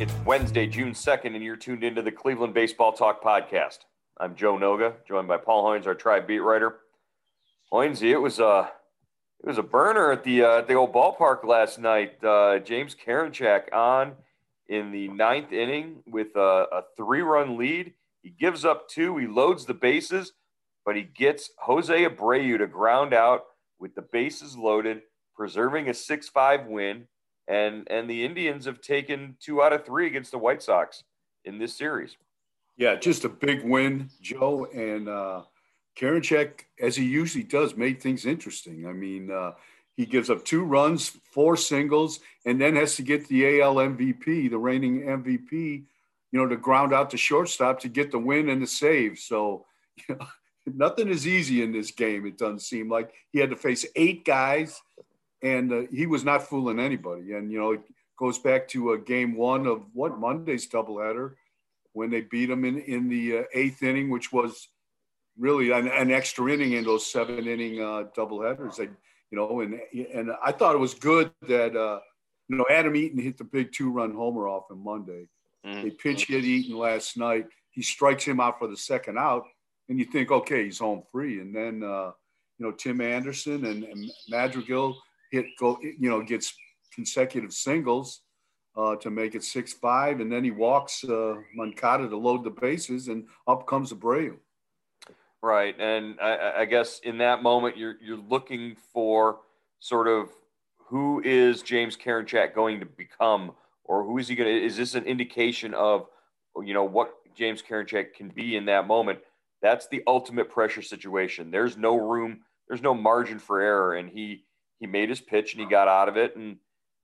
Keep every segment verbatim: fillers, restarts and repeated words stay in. It's Wednesday, June second, and you're tuned into the Cleveland Baseball Talk podcast. I'm Joe Noga, joined by Paul Hoynes, our Tribe beat writer. Hoynes, it was a it was a burner at the uh, at the old ballpark last night. Uh, James Karinchak on in the ninth inning with a, a three-run lead. He gives up two. He loads the bases, but he gets Jose Abreu to ground out with the bases loaded, preserving a six five win. And and the Indians have taken two out of three against the White Sox in this series. Yeah, just a big win, Joe. And uh, Karinchak, as he usually does, made things interesting. I mean, uh, he gives up two runs, four singles, and then has to get the A L M V P, the reigning M V P, you know, to ground out the shortstop to get the win and the save. So, you know, nothing is easy in this game, it doesn't seem like. He had to face eight guys. And uh, he was not fooling anybody. And, you know, it goes back to uh, game one of what Monday's doubleheader when they beat him in, in the uh, eighth inning, which was really an, an extra inning in those seven inning uh, doubleheaders. They, you know, and and I thought it was good that, uh, you know, Adam Eaton hit the big two run homer off him Monday. Mm-hmm. They pitch hit Eaton last night. He strikes him out for the second out. And you think, okay, he's home free. And then, uh, you know, Tim Anderson and, and Madrigal hit go, you know, gets consecutive singles uh, to make it six five, and then he walks uh, Moncada to load the bases, and up comes Abreu. Right, and I, I guess in that moment you're you're looking for sort of who is James Karinchak going to become, or who is he going to? Is this an indication of, you know, what James Karinchak can be in that moment? That's the ultimate pressure situation. There's no room, there's no margin for error, and he. He made his pitch and he got out of it, and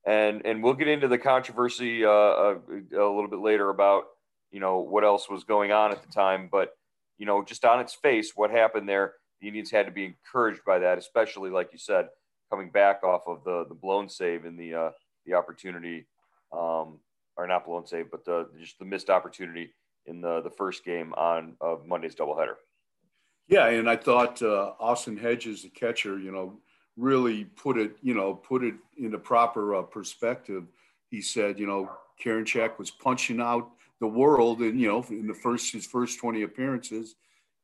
and and we'll get into the controversy uh, a, a little bit later about, you know, what else was going on at the time. But, you know, just on its face, what happened there? The Indians had to be encouraged by that, especially like you said, coming back off of the the blown save and the uh, the opportunity, um, or not blown save, but the, just the missed opportunity in the the first game on of Monday's doubleheader. Yeah, and I thought uh, Austin Hedges, the catcher, you know, really put it, you know, put it in the proper uh, perspective. He said, you know, Karinchak was punching out the world, and you know, in the first his first twenty appearances,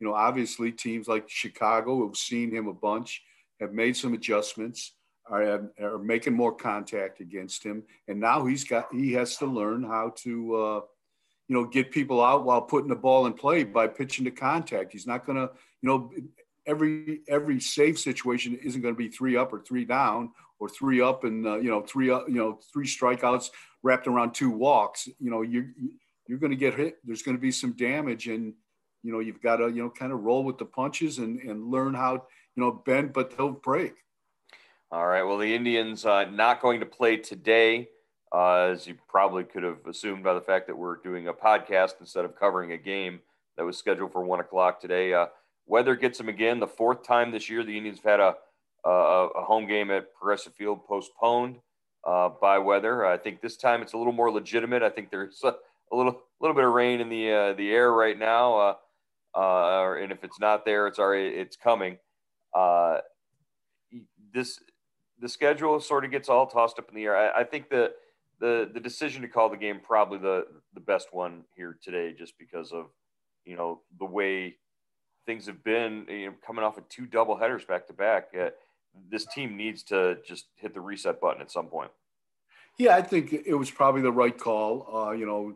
you know, obviously teams like Chicago who've seen him a bunch have made some adjustments, are, are making more contact against him, and now he's got he has to learn how to, uh, you know, get people out while putting the ball in play by pitching to contact. He's not going to, you know. Every every safe situation isn't going to be three up or three down or three up and uh, you know three up, you know three strikeouts wrapped around two walks. You know you're you're going to get hit. There's going to be some damage, and you know you've got to you know kind of roll with the punches and and learn how you know bend but don't break. All right. Well, the Indians uh, not going to play today, uh, as you probably could have assumed by the fact that we're doing a podcast instead of covering a game that was scheduled for one o'clock today. Uh, Weather gets them again. The fourth time this year, the Indians have had a, a, a home game at Progressive Field postponed uh, by weather. I think this time it's a little more legitimate. I think there's a, a little little bit of rain in the uh, the air right now, uh, uh, and if it's not there, it's already it's coming. Uh, this the schedule sort of gets all tossed up in the air. I, I think the the the decision to call the game probably the the best one here today, just because of you know the way things have been, you know, coming off of two doubleheaders back to back. Uh, this team needs to just hit the reset button at some point. Yeah, I think it was probably the right call. Uh, you know,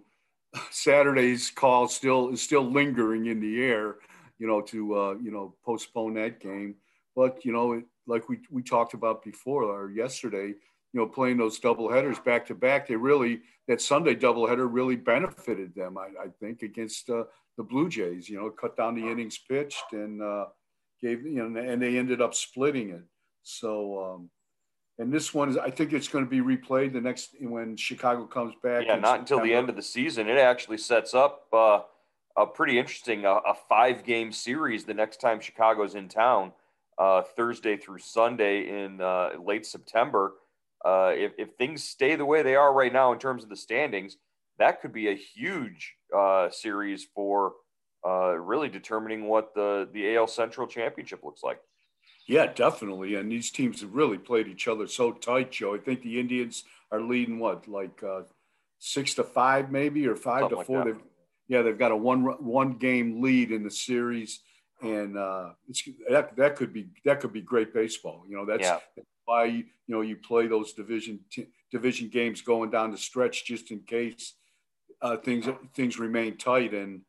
Saturday's call still is still lingering in the air, you know, to, uh, you know, postpone that game. But, you know, it, like we, we talked about before or yesterday, you know, playing those doubleheaders back to back, they really, that Sunday doubleheader really benefited them, I, I think, against uh, the Blue Jays. You know, cut down the innings pitched and uh, gave, you know, and they ended up splitting it. So, um, and this one is, I think it's going to be replayed the next, when Chicago comes back. Yeah, not until the end of the season. It actually sets up uh, a pretty interesting, uh, a five game series the next time Chicago's in town, uh, Thursday through Sunday in uh, late September. Uh, if, if things stay the way they are right now in terms of the standings, that could be a huge uh, series for uh, really determining what the, the A L Central Championship looks like. Yeah, definitely. And these teams have really played each other so tight, Joe. I think the Indians are leading what, like uh, six to five, maybe, or five Something to four. Like they've, yeah, they've got a one one game lead in the series, and uh, it's, that that could be that could be great baseball. You know, that's, yeah. that's why you know you play those division t- division games going down the stretch, just in case uh, things things remain tight, and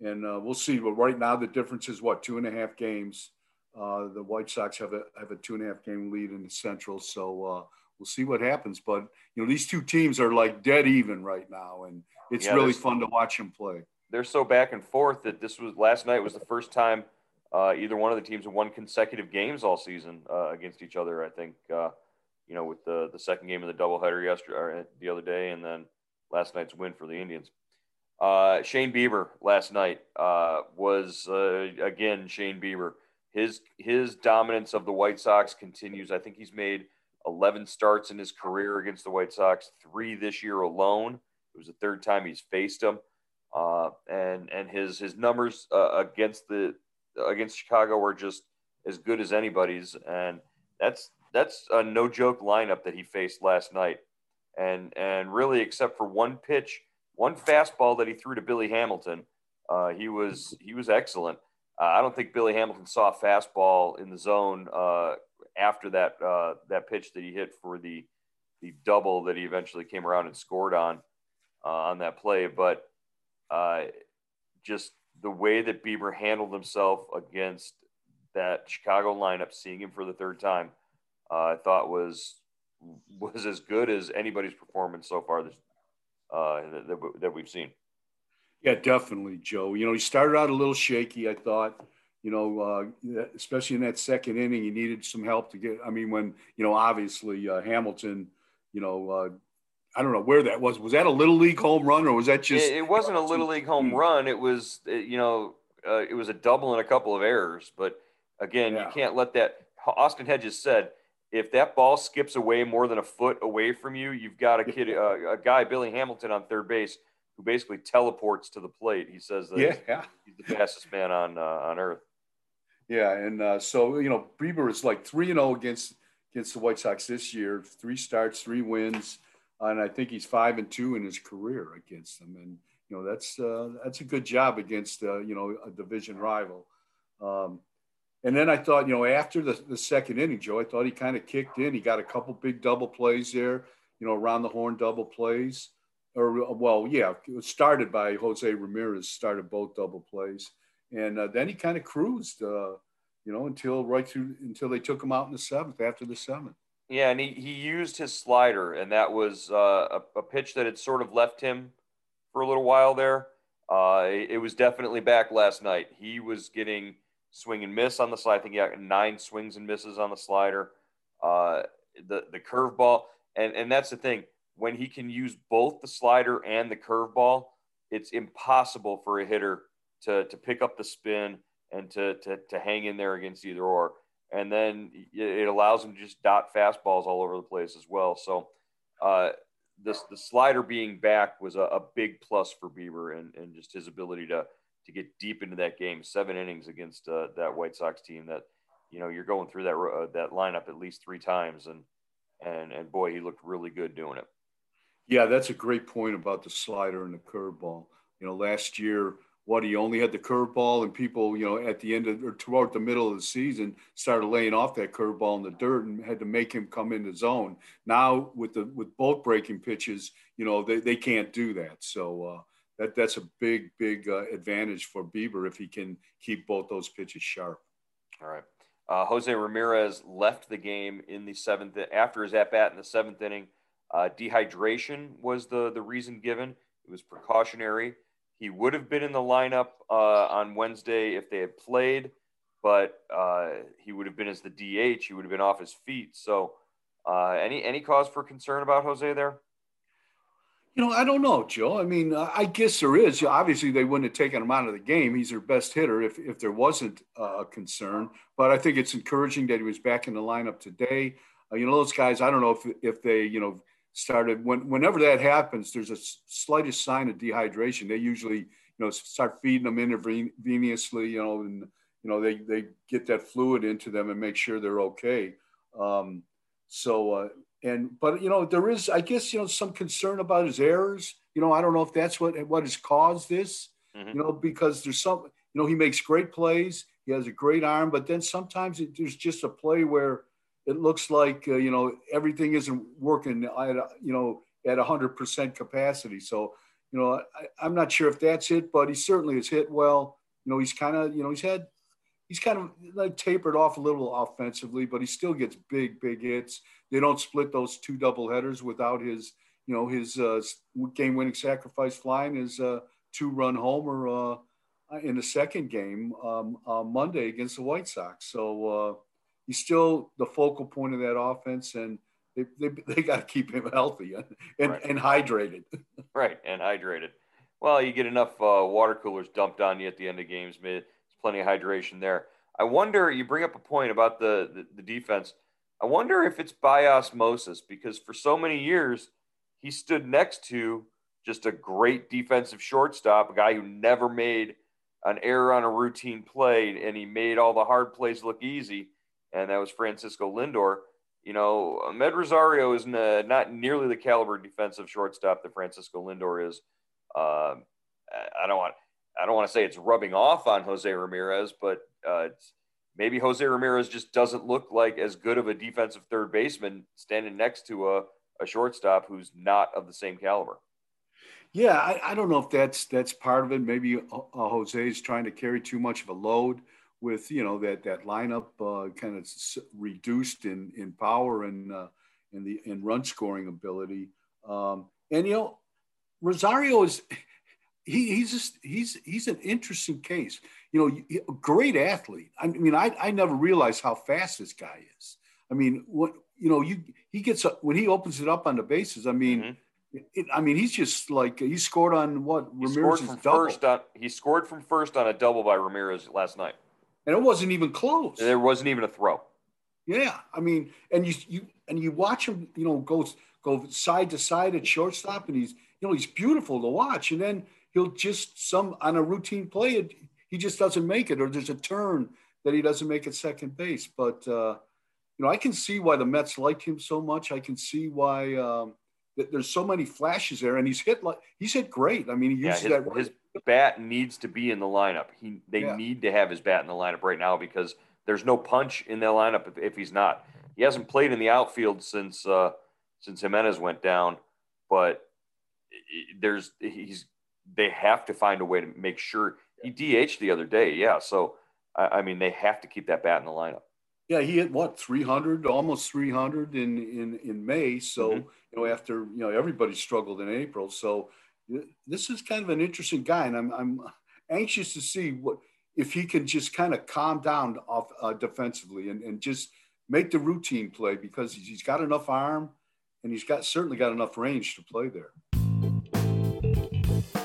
and uh, we'll see. But right now, the difference is what, two and a half games. Uh, the White Sox have a have a two and a half game lead in the Central, so uh, we'll see what happens. But you know, these two teams are like dead even right now, and it's yeah, really fun to watch them play. They're so back and forth that this was last night was the first time uh, either one of the teams won consecutive games all season uh, against each other. I think uh, you know, with the the second game of the doubleheader yesterday, or the other day, and then last night's win for the Indians. Uh, Shane Bieber last night uh, was uh, again Shane Bieber. His his dominance of the White Sox continues. I think he's made eleven starts in his career against the White Sox, three this year alone. It was the third time he's faced them, uh, and and his his numbers uh, against the against Chicago were just as good as anybody's. And that's that's a no joke lineup that he faced last night. And and really, except for one pitch, one fastball that he threw to Billy Hamilton, uh, he was he was excellent. Uh, I don't think Billy Hamilton saw a fastball in the zone uh, after that uh, that pitch that he hit for the the double that he eventually came around and scored on uh, on that play. But uh, just the way that Bieber handled himself against that Chicago lineup, seeing him for the third time, uh, I thought was was as good as anybody's performance so far this, uh, that, that we've seen. Yeah, definitely, Joe. You know, he started out a little shaky, I thought, you know, uh, especially in that second inning, he needed some help to get, I mean, when, you know, obviously uh, Hamilton, you know, uh, I don't know where that was. Was that a Little League home run or was that just? It, it wasn't a Little League home run. It was, it, you know, uh, it was a double and a couple of errors. But again, yeah. you can't let that, Austin Hedges said, if that ball skips away more than a foot away from you, you've got a kid, uh, a guy, Billy Hamilton on third base, who basically teleports to the plate. He says that yeah. he's, he's the fastest man on uh, on earth. Yeah, and uh, so, you know, Bieber is like three and oh against against the White Sox this year. Three starts, three wins, and I think he's five and two in his career against them. And, you know, that's uh, that's a good job against, uh, you know, a division rival. Um, and then I thought, you know, after the, the second inning, Joe, I thought he kind of kicked in. He got a couple big double plays there, you know, around the horn double plays. Or well, yeah, it was started by Jose Ramirez, started both double plays. And uh, then he kind of cruised, uh, you know, until right through, until they took him out in the seventh, after the seventh. Yeah, and he, he used his slider, and that was uh, a, a pitch that had sort of left him for a little while there. Uh, it, it was definitely back last night. He was getting swing and miss on the slide. I think he got nine swings and misses on the slider. Uh, the the curveball, and, and that's the thing. When he can use both the slider and the curveball, it's impossible for a hitter to to pick up the spin and to to, to hang in there against either or. And then it allows him to just dot fastballs all over the place as well. So uh, this, the slider being back was a, a big plus for Bieber and, and just his ability to to get deep into that game. Seven innings against uh, that White Sox team that, you know, you're going through that uh, that lineup at least three times. And, and, and boy, he looked really good doing it. Yeah, that's a great point about the slider and the curveball. You know, last year what he only had the curveball, and people, you know, at the end of or toward the middle of the season started laying off that curveball in the dirt and had to make him come into zone. Now with the with both breaking pitches, you know, they, they can't do that. So uh, that that's a big, big uh, advantage for Bieber if he can keep both those pitches sharp. All right. Uh, Jose Ramirez left the game in the seventh after his at bat in the seventh inning. Uh, dehydration was the the reason given. It was precautionary. He would have been in the lineup uh, on Wednesday if they had played, but uh, he would have been as the D H. He would have been off his feet. So uh, any any cause for concern about Jose there? You know, I don't know, Joe. I mean, I guess there is. Obviously, they wouldn't have taken him out of the game. He's their best hitter if, if there wasn't a concern. But I think it's encouraging that he was back in the lineup today. Uh, you know, those guys, I don't know if if they, you know, started when, whenever that happens, there's a slightest sign of dehydration. They usually, you know, start feeding them intravenously, you know, and, you know, they, they get that fluid into them and make sure they're okay. Um, so, uh, and, but, you know, there is, I guess, you know, some concern about his errors. You know, I don't know if that's what, what has caused this, mm-hmm. you know, because there's some, you know, he makes great plays. He has a great arm, but then sometimes it, there's just a play where it looks like, uh, you know, everything isn't working, at, you know, at one hundred percent capacity. So, you know, I, I'm not sure if that's it, but he certainly has hit well. You know, he's kind of, you know, he's had, he's kind of like tapered off a little offensively, but he still gets big, big hits. They don't split those two doubleheaders without his, you know, his uh, game-winning sacrifice flying, his uh, two-run homer uh, in the second game um, uh, Monday against the White Sox. So, uh, he's still the focal point of that offense, and they they, they got to keep him healthy and, and, right. and hydrated. Right, and hydrated. Well, you get enough uh, water coolers dumped on you at the end of games. There's plenty of hydration there. I wonder, you bring up a point about the, the, the defense. I wonder if it's by osmosis, because for so many years, he stood next to just a great defensive shortstop, a guy who never made an error on a routine play, and he made all the hard plays look easy. And that was Francisco Lindor. You know, Amed Rosario is n- not nearly the caliber defensive shortstop that Francisco Lindor is. Uh, I don't want, I don't want to say it's rubbing off on Jose Ramirez, but uh, maybe Jose Ramirez just doesn't look like as good of a defensive third baseman standing next to a, a shortstop who's not of the same caliber. Yeah, I, I don't know if that's that's part of it. Maybe uh, Jose is trying to carry too much of a load with, you know, that, that lineup uh, kind of s- reduced in, in power and uh, in the in run scoring ability. Um, and, you know, Rosario is, he, he's just, he's, he's an interesting case, you know, he, a great athlete. I mean, I, I never realized how fast this guy is. I mean, what, you know, you, he gets, a, when he opens it up on the bases, I mean, mm-hmm. It, I mean, he's just like, he scored on what? He Ramirez's scored double. First on, he scored from first on a double by Ramirez last night. And it wasn't even close. There wasn't even a throw. Yeah, I mean, and you you and you watch him, you know, go go side to side at shortstop, and he's, you know, he's beautiful to watch. And then he'll just some on a routine play, it, he just doesn't make it, or there's a turn that he doesn't make at second base. But uh, you know, I can see why the Mets like him so much. I can see why um, that there's so many flashes there, and he's hit like he's hit great. I mean, he uses yeah, his, that. His- bat needs to be in the lineup. He they yeah. need to have his bat in the lineup right now, because there's no punch in the lineup if, if he's not. He hasn't played in the outfield since uh since Jimenez went down, but there's he's they have to find a way to make sure. He D H'd the other day, yeah. So I, I mean, they have to keep that bat in the lineup. Yeah, he hit what three hundred, almost three hundred in in in May. So mm-hmm. you know, after you know everybody struggled in April, so. This is kind of an interesting guy, and I'm I'm anxious to see what if he can just kind of calm down off uh, defensively and, and just make the routine play, because he's got enough arm and he's got certainly got enough range to play there.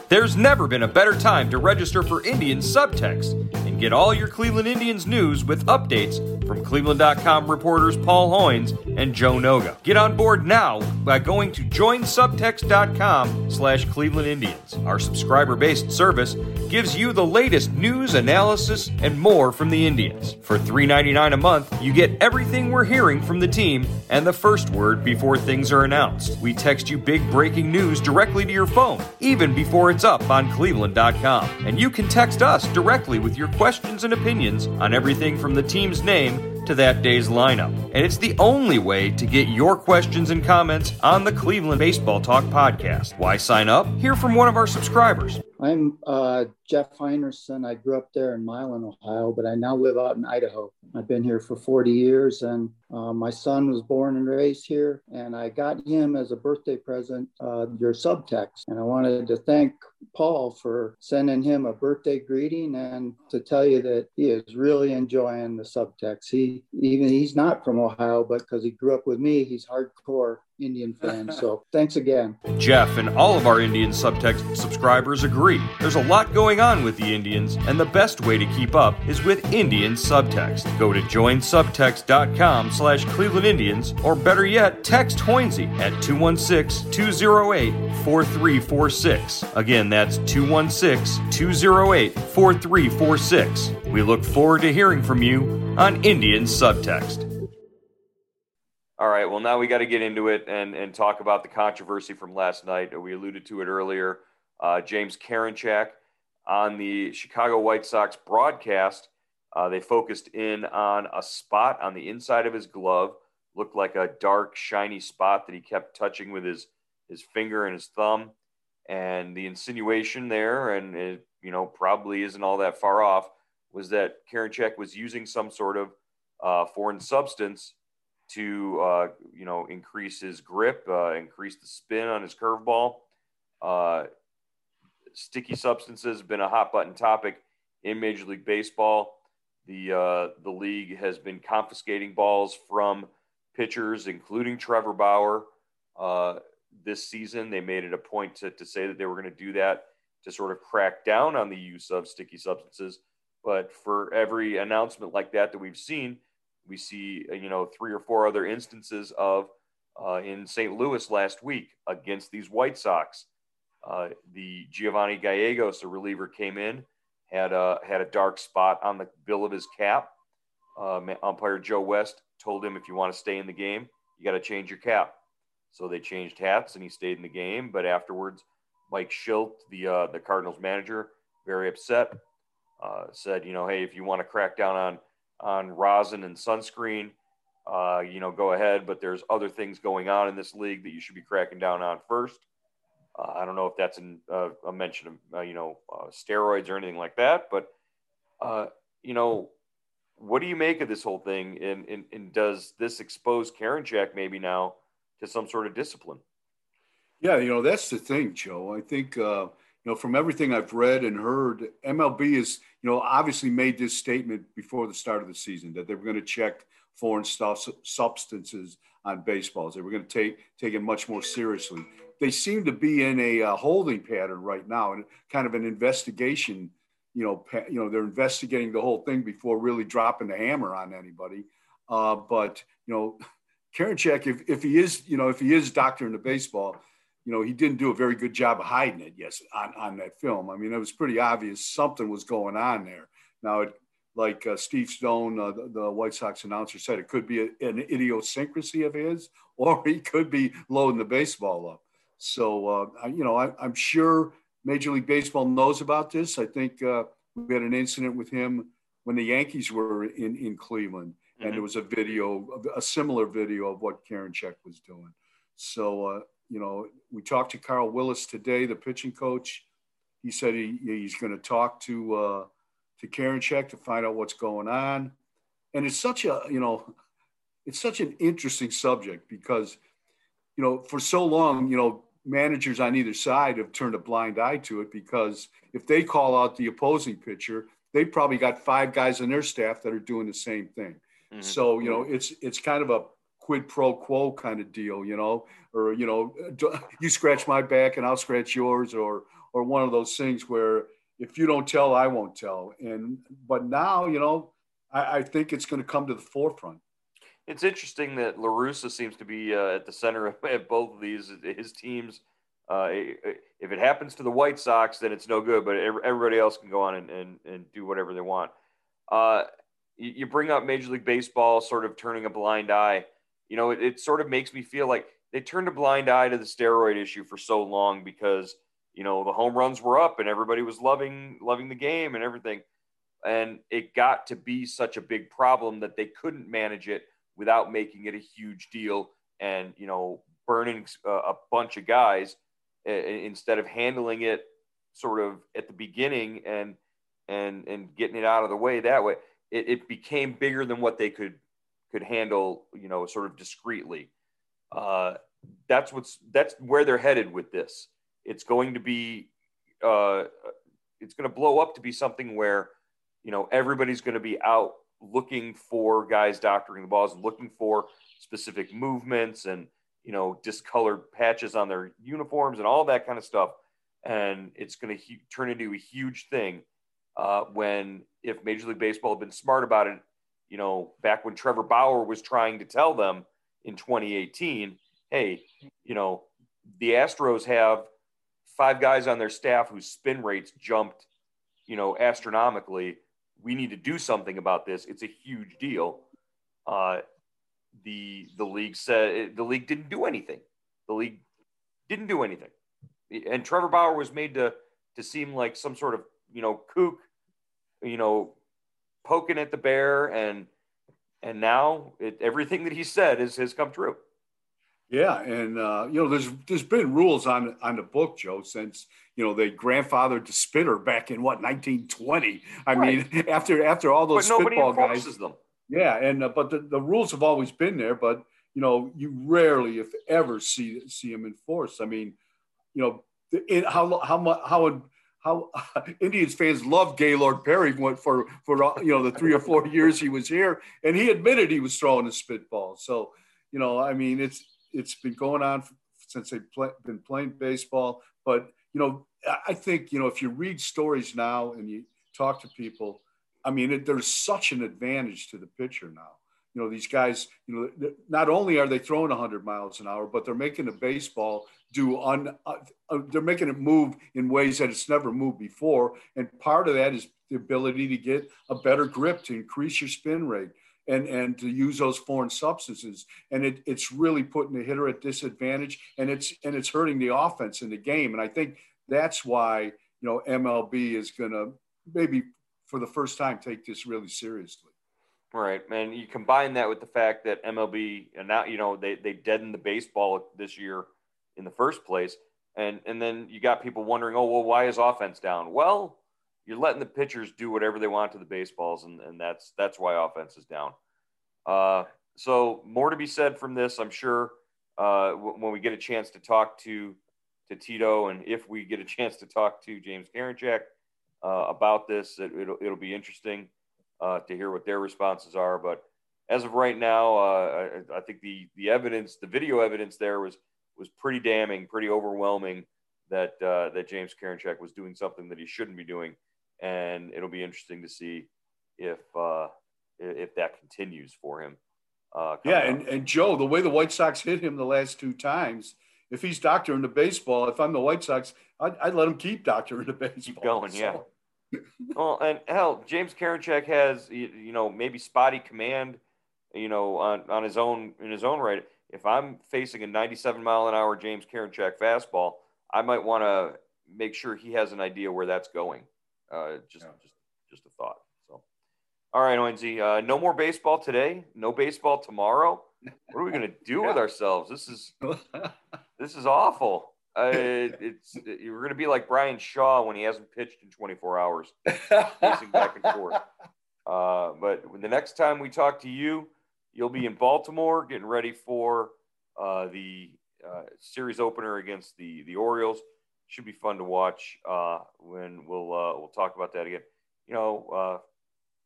There's never been a better time to register for Indian Subtext and get all your Cleveland Indians news with updates from Cleveland dot com reporters Paul Hoynes and Joe Noga. Get on board now by going to join subtext dot com slash Cleveland Indians. Our subscriber-based service gives you the latest news, analysis, and more from the Indians. For three dollars and ninety-nine cents a month, you get everything we're hearing from the team and the first word before things are announced. We text you big breaking news directly to your phone, even before it's up on Cleveland dot com. And you can text us directly with your questions and opinions on everything from the team's name to that day's lineup. And it's the only way to get your questions and comments on the Cleveland Baseball Talk podcast. Why sign up? Hear from one of our subscribers. I'm uh, Jeff Heinerson. I grew up there in Milan, Ohio, but I now live out in Idaho. I've been here for forty years, and uh, my son was born and raised here, and I got him as a birthday present uh, your subtext. And I wanted to thank Paul for sending him a birthday greeting and to tell you that he is really enjoying the subtext. He even he's not from Ohio, but because he grew up with me, he's hardcore Indian fan. So thanks again. Jeff and all of our Indian subtext subscribers agree. There's a lot going on with the Indians, and the best way to keep up is with Indian Subtext. Go to join subtext dot com slash Cleveland Indians, or better yet, text Hoynesy at two one six, two zero eight, four three four six. Again, that's two one six, two zero eight, four three four six. We look forward to hearing from you on Indian Subtext. All right, well, now we got to get into it and, and talk about the controversy from last night. We alluded to it earlier. Uh, James Karinchak on the Chicago White Sox broadcast. Uh, they focused in on a spot on the inside of his glove. Looked like a dark, shiny spot that he kept touching with his, his finger and his thumb. And the insinuation there, and it, you know, probably isn't all that far off, was that Karinchak was using some sort of uh, foreign substance to, uh, you know, increase his grip, uh, increase the spin on his curveball. Uh, sticky substances have been a hot button topic in Major League Baseball. The, uh, the league has been confiscating balls from pitchers, including Trevor Bauer. Uh, this season, they made it a point to, to say that they were going to do that to sort of crack down on the use of sticky substances. But for every announcement like that that we've seen, we see, you know, three or four other instances of uh, in Saint Louis last week against these White Sox. Uh, the Giovanni Gallegos, a reliever, came in, had a, had a dark spot on the bill of his cap. Uh, umpire Joe West told him, if you want to stay in the game, you got to change your cap. So they changed hats and he stayed in the game. But afterwards, Mike Schilt, the, uh, the Cardinals manager, very upset, uh, said, you know, hey, if you want to crack down on on rosin and sunscreen, uh, you know, go ahead, but there's other things going on in this league that you should be cracking down on first. Uh, I don't know if that's an, uh, a mention of, uh, you know, uh, steroids or anything like that, but, uh, you know, what do you make of this whole thing? And, and, and does this expose Karinchak maybe now to some sort of discipline? Yeah, you know, that's the thing, Joe. I think, uh, you know, from everything I've read and heard, M L B is, you know, obviously made this statement before the start of the season that they were going to check foreign stuff, substances on baseballs. They were going to take take it much more seriously. They seem to be in a uh, holding pattern right now, and kind of an investigation. You know, pa- you know, they're investigating the whole thing before really dropping the hammer on anybody. Uh, but you know, Karinchak, if if he is, you know, if he is doctoring the baseball, you know, he didn't do a very good job of hiding it, yes, on, on that film. I mean, it was pretty obvious something was going on there. Now, it, like uh, Steve Stone, uh, the, the White Sox announcer, said, it could be a, an idiosyncrasy of his, or he could be loading the baseball up. So, uh, I, you know, I, I'm sure Major League Baseball knows about this. I think uh, we had an incident with him when the Yankees were in, in Cleveland, mm-hmm. and there was a video, a similar video of what Karinchak was doing. So, uh, you know, we talked to Carl Willis today, the pitching coach. He said he, he's going to talk to uh, to Karinchak to find out what's going on. And it's such a, you know, it's such an interesting subject because, you know, for so long, you know, managers on either side have turned a blind eye to it because if they call out the opposing pitcher, they probably got five guys on their staff that are doing the same thing. Mm-hmm. So, you know, it's it's kind of a quid pro quo kind of deal, you know, or, you know, you scratch my back and I'll scratch yours, or, or one of those things where if you don't tell, I won't tell. And, but now, you know, I, I think it's going to come to the forefront. It's interesting that La Russa seems to be uh, at the center of, of both of these. His teams, uh, if it happens to the White Sox, then it's no good, but everybody else can go on and, and, and do whatever they want. Uh, you bring up Major League Baseball sort of turning a blind eye. You know, it, it sort of makes me feel like they turned a blind eye to the steroid issue for so long because, you know, the home runs were up and everybody was loving, loving the game and everything. And it got to be such a big problem that they couldn't manage it without making it a huge deal and, you know, burning a bunch of guys instead of handling it sort of at the beginning and, and, and getting it out of the way that way. It, it became bigger than what they could, could handle, you know, sort of discreetly. Uh, that's what's, that's where they're headed with this. It's going to be, uh, it's going to blow up to be something where, you know, everybody's going to be out looking for guys doctoring the balls, looking for specific movements and, you know, discolored patches on their uniforms and all that kind of stuff. And it's going to he- turn into a huge thing uh, when, if Major League Baseball had been smart about it, you know, back when Trevor Bauer was trying to tell them in twenty eighteen, hey, you know, the Astros have five guys on their staff whose spin rates jumped, you know, astronomically. We need to do something about this. It's a huge deal. Uh, the the league said the league didn't do anything. The league didn't do anything, and Trevor Bauer was made to to seem like some sort of you know kook, you know, poking at the bear, and and now it, everything that he said is has come true. Yeah, and uh, you know, there's there's been rules on on the book, Joe, since you know they grandfathered the spitter back in what nineteen twenty. I right. mean, after after all those but spitball guys, them. Yeah, and uh, but the, the rules have always been there, but you know, you rarely, if ever, see see them enforced. I mean, you know, in, how how how how uh, Indians fans loved Gaylord Perry went for for you know the three or four years he was here, and he admitted he was throwing a spitball. So you know, I mean, it's. It's been going on since they've play, been playing baseball. But, you know, I think, you know, if you read stories now and you talk to people, I mean, it, there's such an advantage to the pitcher now. You know, these guys, you know, not only are they throwing one hundred miles an hour, but they're making the baseball do on, uh, uh, they're making it move in ways that it's never moved before. And part of that is the ability to get a better grip, to increase your spin rate. And, and to use those foreign substances. And it, it's really putting the hitter at disadvantage, and it's and it's hurting the offense in the game. And I think that's why, you know, M L B is going to maybe for the first time take this really seriously. Right. And you combine that with the fact that M L B, and now, you know, they, they deadened the baseball this year in the first place. And, and then you got people wondering, oh, well, why is offense down? Well, you're letting the pitchers do whatever they want to the baseballs, and, and that's that's why offense is down. Uh, so more to be said from this, I'm sure, uh, w- when we get a chance to talk to to Tito, and if we get a chance to talk to James Karinchak uh, about this, it, it'll it'll be interesting uh, to hear what their responses are. But as of right now, uh, I, I think the the evidence, the video evidence there was was pretty damning, pretty overwhelming that uh, that James Karinchak was doing something that he shouldn't be doing. And it'll be interesting to see if uh, if that continues for him. Uh, yeah, and, and Joe, the way the White Sox hit him the last two times, if he's doctoring the baseball, if I'm the White Sox, I'd, I'd let him keep doctoring the baseball. Keep going, so. Yeah. Well, and hell, James Karinchak has, you, you know, maybe spotty command, you know, on, on his own in his own right. If I'm facing a ninety-seven mile an hour James Karinchak fastball, I might want to make sure he has an idea where that's going. Uh, just, yeah. just, just a thought. So, all right, O N Z, uh, no more baseball today, no baseball tomorrow. What are we going to do yeah. with ourselves? This is, this is awful. Uh, it, it's, it, we're going to be like Brian Shaw when he hasn't pitched in twenty-four hours, pacing back and forth. Uh, but the next time we talk to you, you'll be in Baltimore getting ready for, uh, the, uh, series opener against the, the Orioles. Should be fun to watch uh, when we'll uh, we'll talk about that again. You know, uh,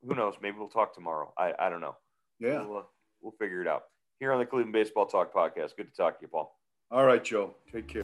who knows? Maybe we'll talk tomorrow. I, I don't know. Yeah. We'll, uh, we'll figure it out. Here on the Cleveland Baseball Talk podcast. Good to talk to you, Paul. All right, Joe. Take care.